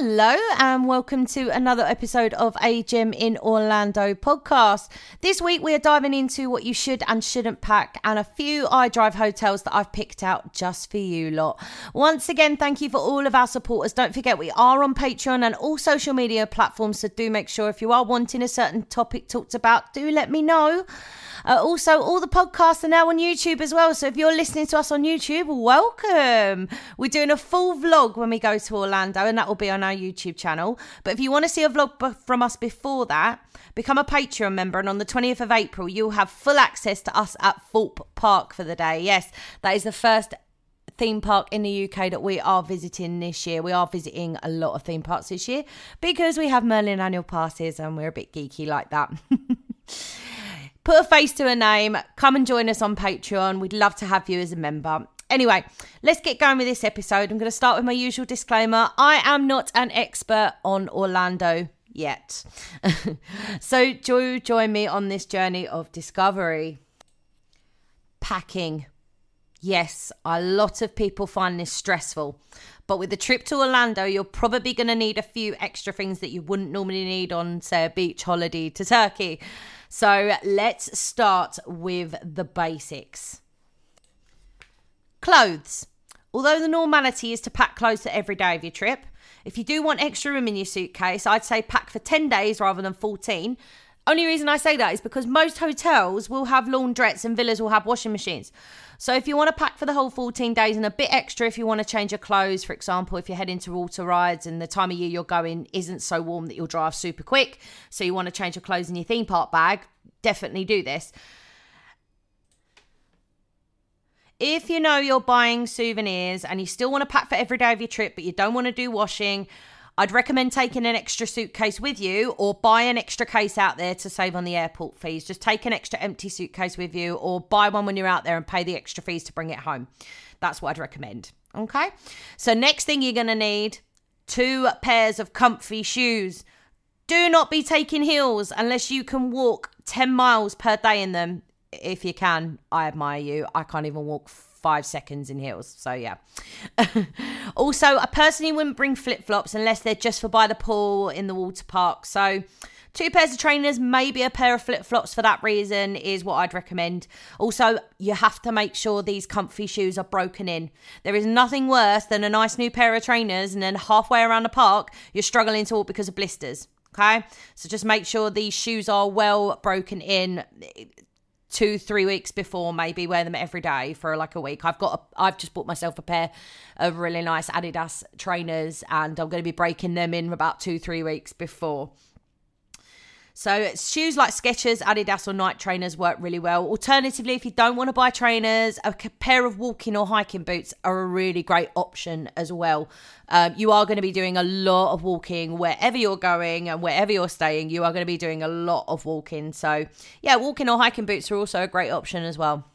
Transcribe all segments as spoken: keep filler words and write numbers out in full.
Hello and welcome to another episode of AGem in Orlando podcast. This week we are diving into what you should and shouldn't pack and a few iDrive hotels that I've picked out just for you lot. Once again, thank you for all of our supporters. Don't forget we are on Patreon and all social media platforms, so do make sure if you are wanting a certain topic talked about, do let me know. Uh, also, all the podcasts are now on YouTube as well, so if you're listening to us on YouTube, welcome. We're doing a full vlog when we go to Orlando and that will be on our YouTube channel. But if you want to see a vlog b- from us before that, become a Patreon member, and on the twentieth of April you'll have full access to us at Fulp Park for the day. Yes, that is the first theme park in the U K that we are visiting this year. We are visiting a lot of theme parks this year because we have Merlin annual passes and we're a bit geeky like that. Put a face to a name. Come and join us on Patreon. We'd love to have you as a member. Anyway, let's get going with this episode. I'm going to start with my usual disclaimer. I am not an expert on Orlando yet. So do join me on this journey of discovery. Packing. Yes, a lot of people find this stressful. But with the trip to Orlando, you're probably going to need a few extra things that you wouldn't normally need on, say, a beach holiday to Turkey. So let's start with the basics. Clothes. Although the normality is to pack clothes for every day of your trip, if you do want extra room in your suitcase, I'd say pack for ten days rather than fourteen. Only reason I say that is because most hotels will have laundrettes and villas will have washing machines. So if you want to pack for the whole fourteen days and a bit extra if you want to change your clothes, for example, if you're heading to water rides and the time of year you're going isn't so warm that you'll dry off super quick, so you want to change your clothes in your theme park bag, definitely do this. If you know you're buying souvenirs and you still want to pack for every day of your trip but you don't want to do washing, I'd recommend taking an extra suitcase with you or buy an extra case out there to save on the airport fees. Just take an extra empty suitcase with you or buy one when you're out there and pay the extra fees to bring it home. That's what I'd recommend. Okay? So next thing you're going to need, two pairs of comfy shoes. Do not be taking heels unless you can walk ten miles per day in them. If you can, I admire you. I can't even walk five seconds in heels. So yeah. Also, I personally wouldn't bring flip-flops unless they're just for by the pool in the water park. So two pairs of trainers, maybe a pair of flip-flops for that reason is what I'd recommend. Also, you have to make sure these comfy shoes are broken in. There is nothing worse than a nice new pair of trainers and then halfway around the park, you're struggling to walk because of blisters. Okay? So just make sure these shoes are well broken in. Two, three weeks before, maybe wear them every day for like a week. I've got, a, I've just bought myself a pair of really nice Adidas trainers, and I'm going to be breaking them in about two, three weeks before. So it's shoes like Skechers, Adidas, or Nike trainers work really well. Alternatively, if you don't want to buy trainers, a pair of walking or hiking boots are a really great option as well. Um, you are going to be doing a lot of walking wherever you're going and wherever you're staying. You are going to be doing a lot of walking. So yeah, walking or hiking boots are also a great option as well.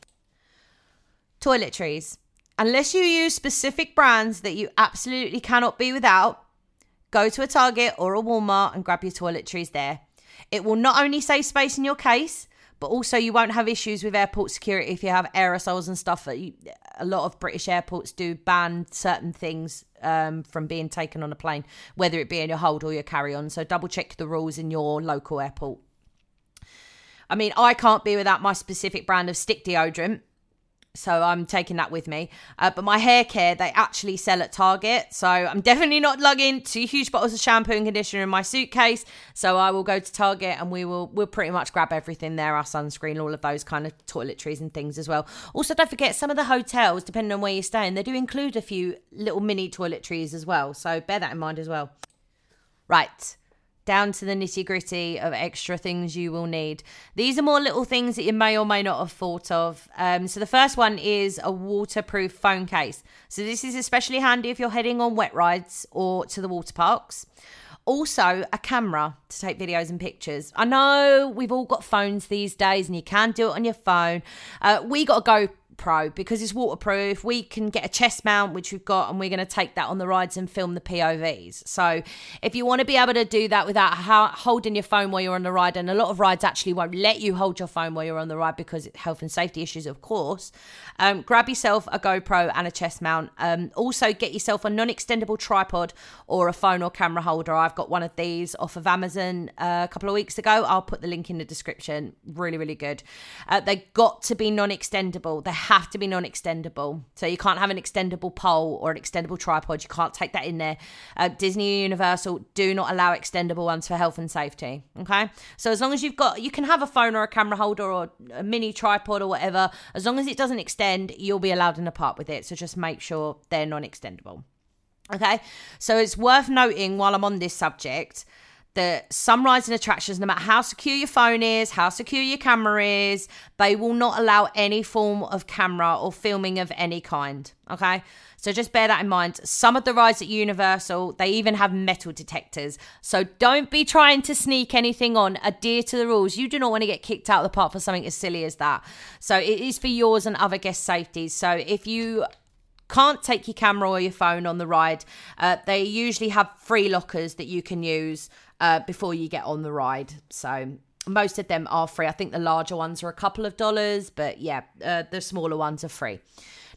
Toiletries. Unless you use specific brands that you absolutely cannot be without, go to a Target or a Walmart and grab your toiletries there. It will not only save space in your case, but also you won't have issues with airport security if you have aerosols and stuff. A lot of British airports do ban certain things um, from being taken on a plane, whether it be in your hold or your carry-on. So double check the rules in your local airport. I mean, I can't be without my specific brand of stick deodorant, so I'm taking that with me. Uh, but my hair care, they actually sell at Target. So I'm definitely not lugging two huge bottles of shampoo and conditioner in my suitcase. So I will go to Target and we will, we'll pretty much grab everything there. Our sunscreen, all of those kind of toiletries and things as well. Also, don't forget some of the hotels, depending on where you're staying, they do include a few little mini toiletries as well. So bear that in mind as well. Right. Down to the nitty gritty of extra things you will need. These are more little things that you may or may not have thought of. Um, so the first one is a waterproof phone case. So this is especially handy if you're heading on wet rides or to the water parks. Also, a camera to take videos and pictures. I know we've all got phones these days and you can do it on your phone. Uh, we got a GoPro. Pro because it's waterproof. We can get a chest mount, which we've got, and we're going to take that on the rides and film the P O Vs. So if you want to be able to do that without holding your phone while you're on the ride, and a lot of rides actually won't let you hold your phone while you're on the ride because health and safety issues, of course, um, grab yourself a GoPro and a chest mount. Um, also get yourself a non-extendable tripod or a phone or camera holder. I've got one of these off of Amazon uh, a couple of weeks ago. I'll put the link in the description. Really, really good. Uh, they got to be non-extendable. They have to be non-extendable. So you can't have an extendable pole or an extendable tripod. You can't take that in there. Uh, Disney, Universal do not allow extendable ones for health and safety. Okay. So as long as you've got, you can have a phone or a camera holder or a mini tripod or whatever. As long as it doesn't extend, you'll be allowed in the park with it. So just make sure they're non-extendable. Okay. So it's worth noting while I'm on this subject that some rides and attractions, no matter how secure your phone is, how secure your camera is, they will not allow any form of camera or filming of any kind, okay? So just bear that in mind. Some of the rides at Universal, they even have metal detectors. So don't be trying to sneak anything on. Adhere to the rules. You do not want to get kicked out of the park for something as silly as that. So it is for yours and other guest safety. So if you can't take your camera or your phone on the ride, uh, they usually have free lockers that you can use uh, before you get on the ride. So most of them are free. I think the larger ones are a couple of dollars, but yeah, uh, the smaller ones are free.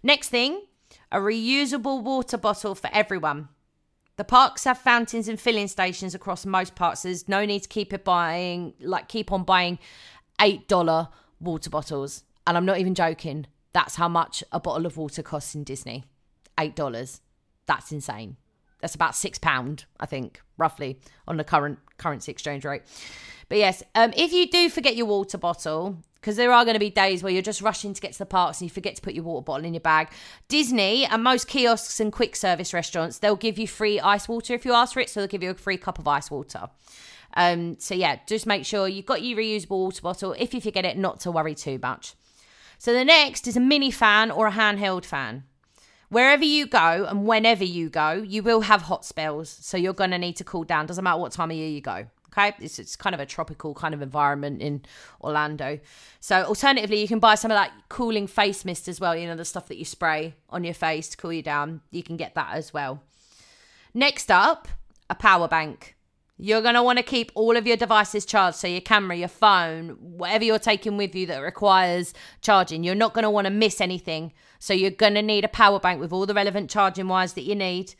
Next thing, a reusable water bottle for everyone. The parks have fountains and filling stations across most parks. There's no need to keep buying, like keep on buying eight dollars water bottles. And I'm not even joking. That's how much a bottle of water costs in Disney. eight dollars. That's insane. That's about six pounds, I think, roughly, on the current currency exchange rate. But yes, um, if you do forget your water bottle, because there are going to be days where you're just rushing to get to the parks and you forget to put your water bottle in your bag, Disney and most kiosks and quick service restaurants, they'll give you free ice water if you ask for it. So they'll give you a free cup of ice water. Um, so yeah, just make sure you've got your reusable water bottle. If you forget it, not to worry too much. So the next is a mini fan or a handheld fan. Wherever you go and whenever you go, you will have hot spells. So you're going to need to cool down. Doesn't matter what time of year you go. Okay. It's, it's kind of a tropical kind of environment in Orlando. So alternatively, you can buy some of that cooling face mist as well. You know, the stuff that you spray on your face to cool you down. You can get that as well. Next up, a power bank. You're going to want to keep all of your devices charged. So your camera, your phone, whatever you're taking with you that requires charging. You're not going to want to miss anything. So you're going to need a power bank with all the relevant charging wires that you need.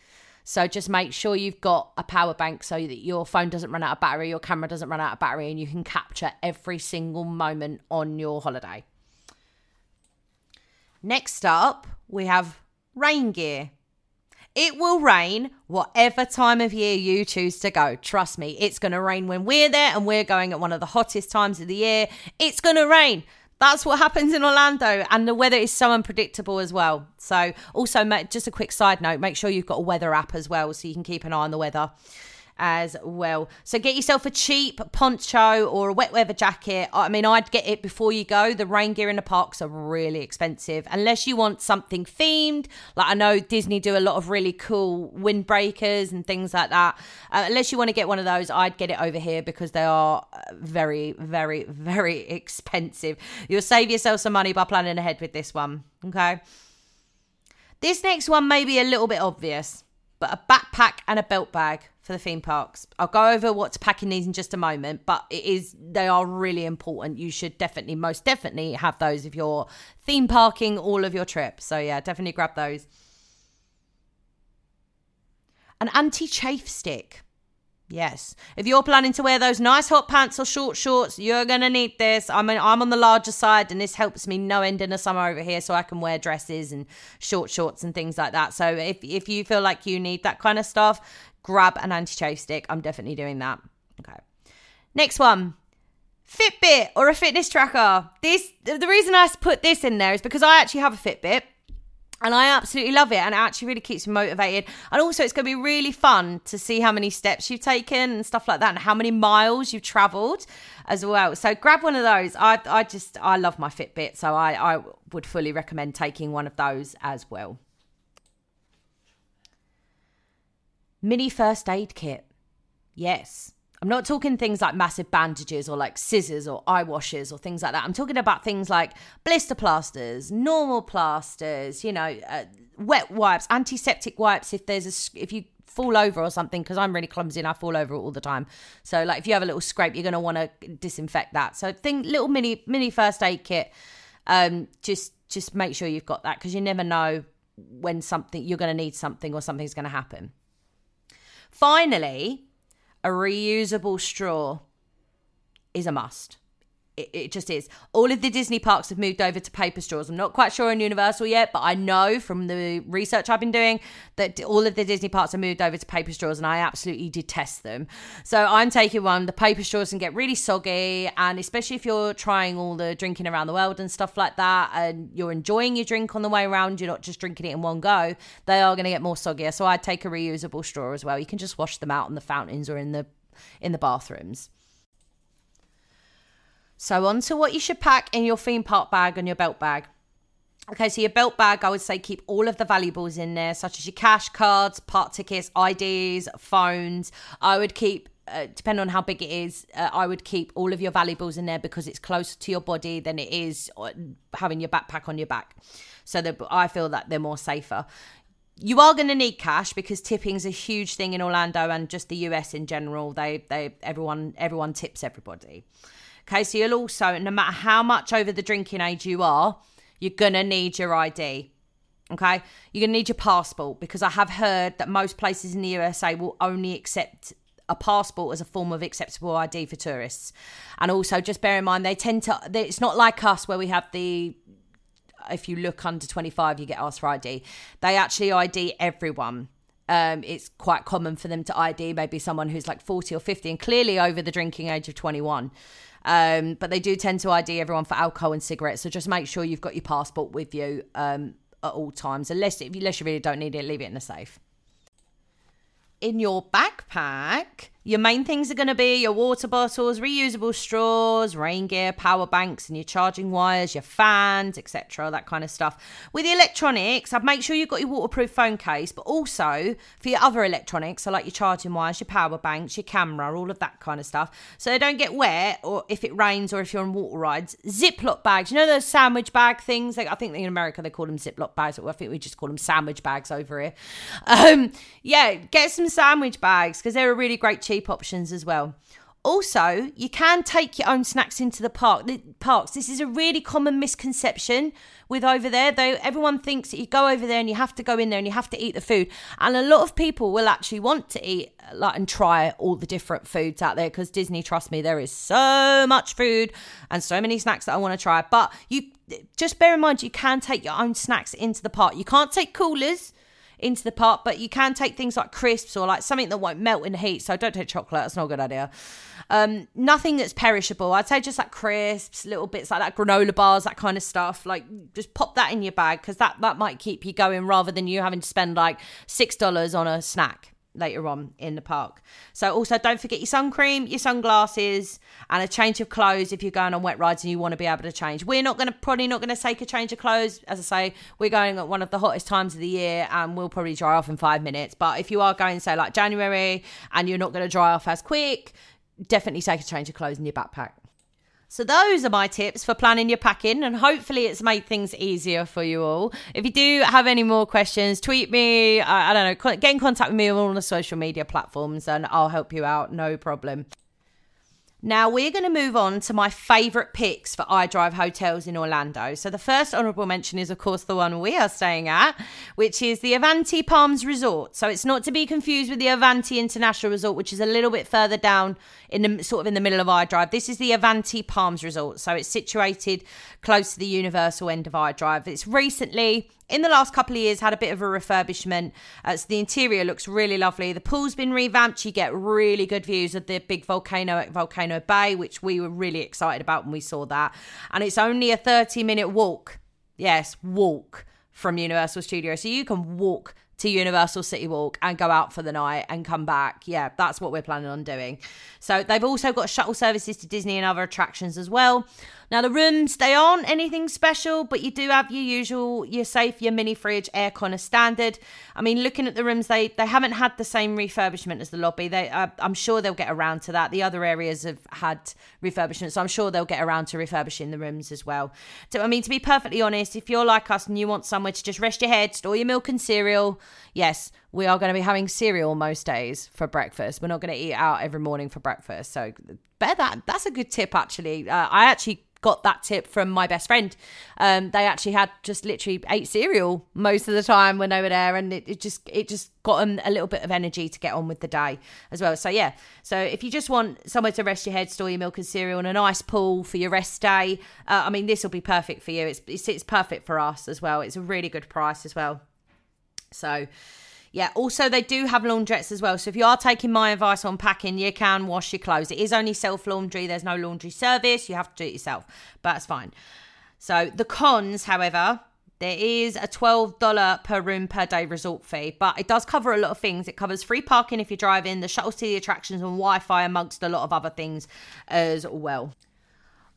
So just make sure you've got a power bank so that your phone doesn't run out of battery, your camera doesn't run out of battery, and you can capture every single moment on your holiday. Next up, we have rain gear. It will rain whatever time of year you choose to go. Trust me, it's going to rain when we're there and we're going at one of the hottest times of the year. It's going to rain. That's what happens in Orlando, and the weather is so unpredictable as well. So also, just a quick side note, make sure you've got a weather app as well so you can keep an eye on the weather as well. So get yourself a cheap poncho or a wet weather jacket. I mean, I'd get it before you go. The rain gear in the parks are really expensive unless you want something themed. Like I know Disney do a lot of really cool windbreakers and things like that. Uh, unless you want to get one of those, I'd get it over here because they are very, very, very expensive. You'll save yourself some money by planning ahead with this one. Okay. This next one may be a little bit obvious, but a backpack and a belt bag for the theme parks. I'll go over what to pack in these in just a moment, but it is they are really important. You should definitely, most definitely have those if you're theme parking all of your trips. So yeah, definitely grab those. An anti-chafe stick. Yes. If you're planning to wear those nice hot pants or short shorts, you're going to need this. I mean, I'm on the larger side and this helps me no end in the summer over here so I can wear dresses and short shorts and things like that. So if, if you feel like you need that kind of stuff, grab an anti-chafe stick. I'm definitely doing that. Okay. Next one. Fitbit or a fitness tracker. This the reason I put this in there is because I actually have a Fitbit. And I absolutely love it. And it actually really keeps me motivated. And also it's going to be really fun to see how many steps you've taken and stuff like that and how many miles you've traveled as well. So grab one of those. I I just, I love my Fitbit. So I, I would fully recommend taking one of those as well. Mini first aid kit. Yes. I'm not talking things like massive bandages or like scissors or eye washes or things like that. I'm talking about things like blister plasters, normal plasters, you know, uh, wet wipes, antiseptic wipes if there's a, if you fall over or something, because I'm really clumsy and I fall over all the time. So like if you have a little scrape, you're going to want to disinfect that. So thing, little mini mini first aid kit. Um, just just make sure you've got that, because you never know when something you're going to need something or something's going to happen. Finally, a reusable straw is a must. It, it just is. All of the Disney parks have moved over to paper straws. I'm not quite sure on Universal yet, but I know from the research I've been doing that all of the Disney parks have moved over to paper straws, and I absolutely detest them. So I'm taking one. The paper straws can get really soggy, and especially if you're trying all the drinking around the world and stuff like that, and you're enjoying your drink on the way around, you're not just drinking it in one go, they are going to get more soggy. So I'd take a reusable straw as well. You can just wash them out in the fountains or in the in the bathrooms. So on to what you should pack in your theme park bag and your belt bag. Okay, so your belt bag, I would say keep all of the valuables in there, such as your cash, cards, park tickets, I Ds, phones. I would keep, uh, depending on how big it is, uh, I would keep all of your valuables in there, because it's closer to your body than it is having your backpack on your back. So that I feel that they're more safer. You are going to need cash, because tipping is a huge thing in Orlando and just the U S in general. They, they, everyone, everyone tips everybody. Okay, so you'll also, no matter how much over the drinking age you are, you're going to need your I D, okay? You're going to need your passport, because I have heard that most places in the U S A will only accept a passport as a form of acceptable I D for tourists. And also, just bear in mind, they tend to, they, it's not like us where we have the, if you look under twenty-five, you get asked for I D. They actually I D everyone. Um, it's quite common for them to I D maybe someone who's like forty or fifty and clearly over the drinking age of twenty-one. Um, but they do tend to I D everyone for alcohol and cigarettes. So just make sure you've got your passport with you um, at all times. Unless, unless you really don't need it, leave it in the safe. In your backpack, your main things are going to be your water bottles, reusable straws, rain gear, power banks, and your charging wires, your fans, et cetera, that kind of stuff. With the electronics, I'd make sure you've got your waterproof phone case, but also for your other electronics, so like your charging wires, your power banks, your camera, all of that kind of stuff, so they don't get wet, or if it rains, or if you're on water rides. Ziploc bags, you know those sandwich bag things? Like, I think in America they call them Ziploc bags, but I think we just call them sandwich bags over here. Um, yeah, get some sandwich bags, because they're a really great cheap options as well. Also, you can take your own snacks into the park. The parks, this is a really common misconception with over there, though. Everyone thinks that you go over there and you have to go in there and you have to eat the food. And a lot of people will actually want to eat like and try all the different foods out there, because Disney, trust me, there is so much food and so many snacks that I want to try. But you just bear in mind, you can take your own snacks into the park. You can't take coolers into the park, but you can take things like crisps or like something that won't melt in the heat. So don't take chocolate, that's not a good idea. Um, nothing that's perishable. I'd say just like crisps, little bits like that, granola bars, that kind of stuff. Like just pop that in your bag, because that, that might keep you going rather than you having to spend like six dollars on a snack later on in the park. So also don't forget your sun cream, your sunglasses, and a change of clothes if you're going on wet rides and you want to be able to change. We're not going to probably not going to take a change of clothes. As I say, we're going at one of the hottest times of the year and we'll probably dry off in five minutes. But if you are going, say, like January and you're not going to dry off as quick, definitely take a change of clothes in your backpack. So those are my tips for planning your packing, and hopefully it's made things easier for you all. If you do have any more questions, tweet me, I, I don't know, get in contact with me on all the social media platforms and I'll help you out, no problem. Now we're going to move on to my favourite picks for iDrive hotels in Orlando. So the first honourable mention is of course the one we are staying at, which is the Avanti Palms Resort. So it's not to be confused with the Avanti International Resort, which is a little bit further down in the sort of in the middle of iDrive. This is the Avanti Palms Resort. So it's situated close to the Universal end of iDrive. It's recently, in the last couple of years, had a bit of a refurbishment. Uh, so the interior looks really lovely. The pool's been revamped. You get really good views of the big volcano at Volcano Bay, which we were really excited about when we saw that. And it's only a thirty minute walk. Yes, walk from Universal Studios. So you can walk to Universal CityWalk and go out for the night and come back. Yeah, that's what we're planning on doing. So they've also got shuttle services to Disney and other attractions as well. Now the rooms, they aren't anything special, but you do have your usual, your safe, your mini fridge, aircon as standard. I mean, looking at the rooms, they, they haven't had the same refurbishment as the lobby. They, uh, I'm sure they'll get around to that. The other areas have had refurbishment, so I'm sure they'll get around to refurbishing the rooms as well. So, I mean, to be perfectly honest, if you're like us and you want somewhere to just rest your head, store your milk and cereal, yes, we are going to be having cereal most days for breakfast. We're not going to eat out every morning for breakfast. So bear that. That's a good tip, actually. Uh, I actually got that tip from my best friend. Um, they actually had just literally ate cereal most of the time when they were there, and it, it just it just got them a little bit of energy to get on with the day as well. So yeah, so if you just want somewhere to rest your head, store your milk and cereal, and a nice pool for your rest day, uh, I mean, this will be perfect for you. It's, it's it's perfect for us as well. It's a really good price as well. So yeah, also they do have laundrettes as well. So if you are taking my advice on packing, you can wash your clothes. It is only self-laundry. There's no laundry service. You have to do it yourself, but that's fine. So the cons, however, there is a twelve dollars per room per day resort fee, but it does cover a lot of things. It covers free parking if you're driving, the shuttle to the attractions and Wi-Fi, amongst a lot of other things as well.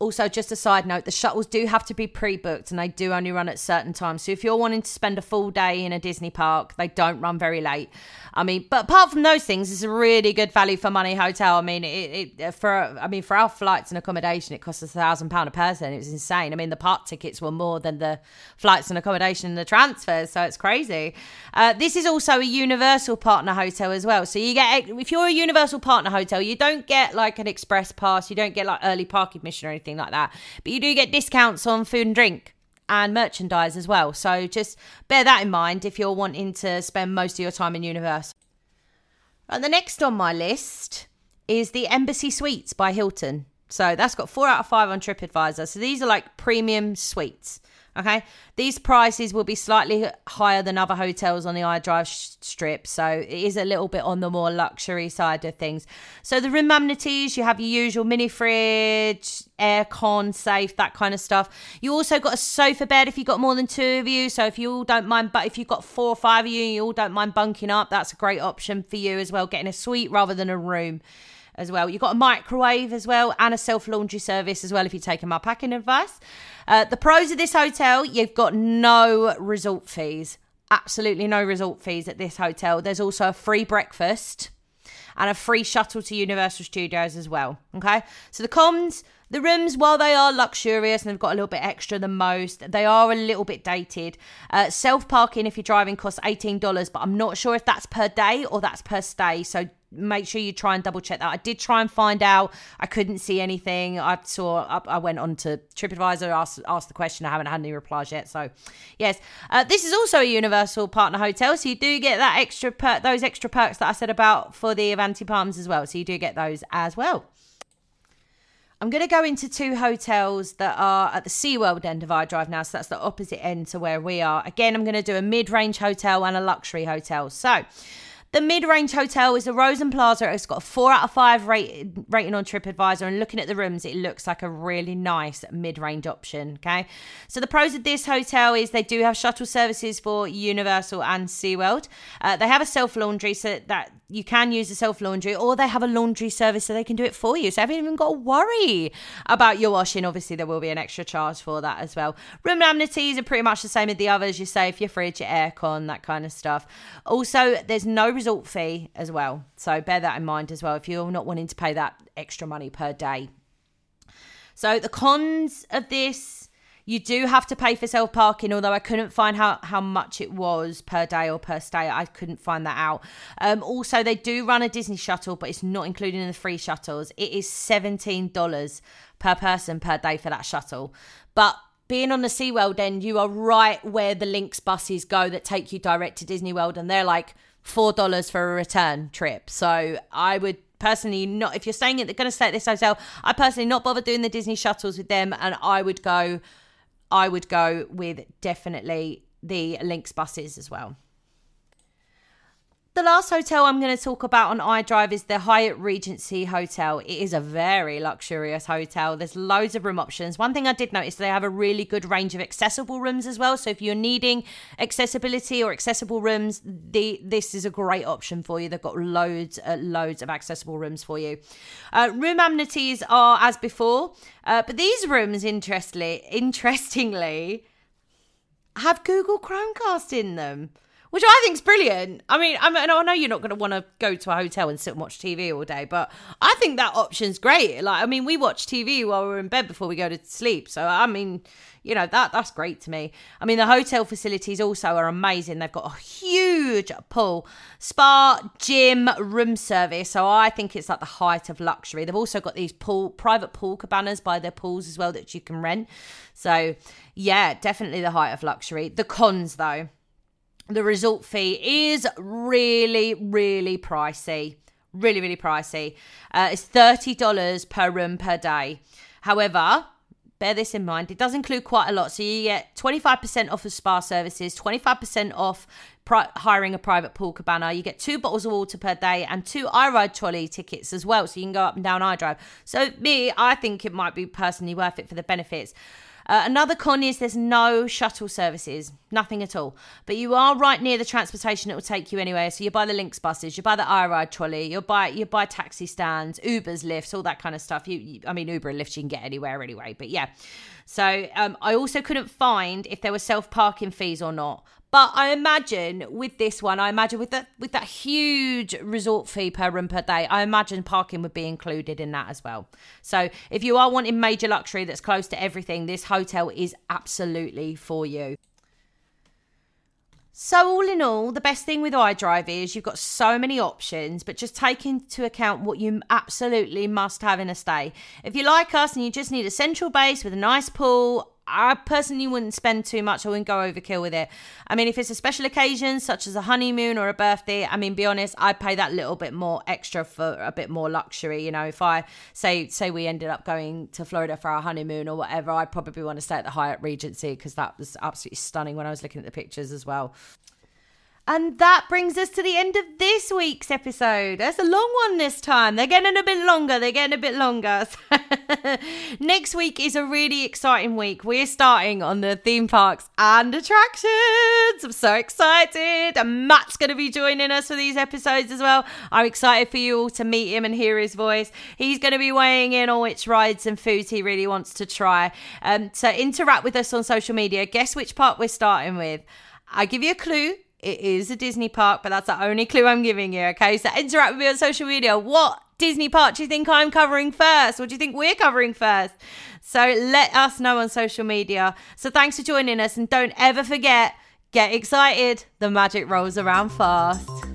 Also, just a side note, the shuttles do have to be pre-booked and they do only run at certain times. So if you're wanting to spend a full day in a Disney park, they don't run very late. I mean, but apart from those things, it's a really good value for money hotel. I mean, it, it for I mean for our flights and accommodation, it cost us one thousand pounds a person. It was insane. I mean, the park tickets were more than the flights and accommodation and the transfers, so it's crazy. Uh, this is also a Universal Partner Hotel as well. So you get, if you're a Universal Partner Hotel, you don't get like an express pass. You don't get like early park admission or anything like that, but you do get discounts on food and drink and merchandise as well, so just bear that in mind if you're wanting to spend most of your time in Universal. And the next on my list is the Embassy Suites by Hilton. So that's got four out of five on TripAdvisor. So these are like premium suites. Okay, these prices will be slightly higher than other hotels on the I-Drive strip, so it is a little bit on the more luxury side of things. So the room amenities, you have your usual mini fridge, aircon, safe, that kind of stuff. You also got a sofa bed if you've got more than two of you, so if you all don't mind, but if you've got four or five of you and you all don't mind bunking up, that's a great option for you as well, getting a suite rather than a room as well. You've got a microwave as well and a self-laundry service as well if you're taking my packing advice. Uh, the pros of this hotel, you've got no resort fees. Absolutely no resort fees at this hotel. There's also a free breakfast and a free shuttle to Universal Studios as well. Okay, so the cons, the rooms, while they are luxurious and they've got a little bit extra than most, they are a little bit dated. Uh, self-parking if you're driving costs eighteen dollars, but I'm not sure if that's per day or that's per stay, so make sure you try and double check that. I did try and find out. I couldn't see anything. I saw. I, I went on to TripAdvisor, asked, asked the question. I haven't had any replies yet. So, yes, uh, this is also a Universal Partner Hotel, so you do get that extra per- those extra perks that I said about for the Avanti Palms as well. So you do get those as well. I'm going to go into two hotels that are at the SeaWorld end of I-Drive now. So that's the opposite end to where we are. Again, I'm going to do a mid-range hotel and a luxury hotel. So the mid-range hotel is the Rosen Plaza. It's got a four out of five rate, rating on TripAdvisor. And looking at the rooms, it looks like a really nice mid-range option, okay? So the pros of this hotel is they do have shuttle services for Universal and SeaWorld. Uh, they have a self-laundry so that you can use the self-laundry, or they have a laundry service so they can do it for you. So I haven't even got to worry about your washing. Obviously, there will be an extra charge for that as well. Room amenities are pretty much the same as the others. You're safe, your fridge, your aircon, that kind of stuff. Also, there's no resort fee as well, so bear that in mind as well if you're not wanting to pay that extra money per day. So the cons of this, you do have to pay for self-parking, although I couldn't find how, how much it was per day or per stay. I couldn't find that out. Um, also, they do run a Disney shuttle, but it's not included in the free shuttles. It is seventeen dollars per person per day for that shuttle. But being on the SeaWorld end, you are right where the Lynx buses go that take you direct to Disney World, and they're like four dollars for a return trip. So I would personally not, if you're saying it, they're going to stay at this hotel, I personally not bother doing the Disney shuttles with them, and I would go, I would go with definitely the Lynx buses as well. The last hotel I'm going to talk about on iDrive is the Hyatt Regency Hotel. It is a very luxurious hotel. There's loads of room options. One thing I did notice, they have a really good range of accessible rooms as well. So if you're needing accessibility or accessible rooms, the this is a great option for you. They've got loads, uh, loads of accessible rooms for you. Uh, room amenities are as before, uh, but these rooms, interestingly, interestingly, have Google Chromecast in them, which I think is brilliant. I mean, I mean, I know you're not going to want to go to a hotel and sit and watch T V all day, but I think that option's great. Like, I mean, we watch T V while we're in bed before we go to sleep. So, I mean, you know, that that's great to me. I mean, the hotel facilities also are amazing. They've got a huge pool, spa, gym, room service. So I think it's like the height of luxury. They've also got these pool, private pool cabanas by their pools as well that you can rent. So, yeah, definitely the height of luxury. The cons, though. The resort fee is really, really pricey. Really, really pricey. Uh, it's thirty dollars per room per day. However, bear this in mind, it does include quite a lot. So you get twenty-five percent off of spa services, twenty-five percent off pri- hiring a private pool cabana. You get two bottles of water per day and two I-Ride trolley tickets as well. So you can go up and down iDrive. So me, I think it might be personally worth it for the benefits. Uh, another con is there's no shuttle services, nothing at all. But you are right near the transportation that will take you anywhere. So you buy the Lynx buses, you buy the I-Ride trolley, you buy you buy taxi stands, Ubers, Lyfts, all that kind of stuff. You, you I mean, Uber and Lyft you can get anywhere anyway. But yeah, so um, I also couldn't find if there were self-parking fees or not. But I imagine with this one, I imagine with that with that huge resort fee per room per day, I imagine parking would be included in that as well. So if you are wanting major luxury that's close to everything, this hotel is absolutely for you. So all in all, the best thing with iDrive is you've got so many options, but just take into account what you absolutely must have in a stay. If you're like us and you just need a central base with a nice pool, I personally wouldn't spend too much. I wouldn't go overkill with it. I mean, if it's a special occasion, such as a honeymoon or a birthday, I mean, be honest, I'd pay that little bit more extra for a bit more luxury. You know, if I say, say we ended up going to Florida for our honeymoon or whatever, I'd probably want to stay at the Hyatt Regency because that was absolutely stunning when I was looking at the pictures as well. And that brings us to the end of this week's episode. That's a long one this time. They're getting a bit longer. They're getting a bit longer. Next week is a really exciting week. We're starting on the theme parks and attractions. I'm so excited. And Matt's going to be joining us for these episodes as well. I'm excited for you all to meet him and hear his voice. He's going to be weighing in on which rides and foods he really wants to try. Um, so interact with us on social media. Guess which park we're starting with. I'll give you a clue. It is a Disney park, but that's the only clue I'm giving you, okay? So interact with me on social media. What Disney park do you think I'm covering first? What do you think we're covering first? So let us know on social media. So thanks for joining us, and don't ever forget, get excited. The magic rolls around fast.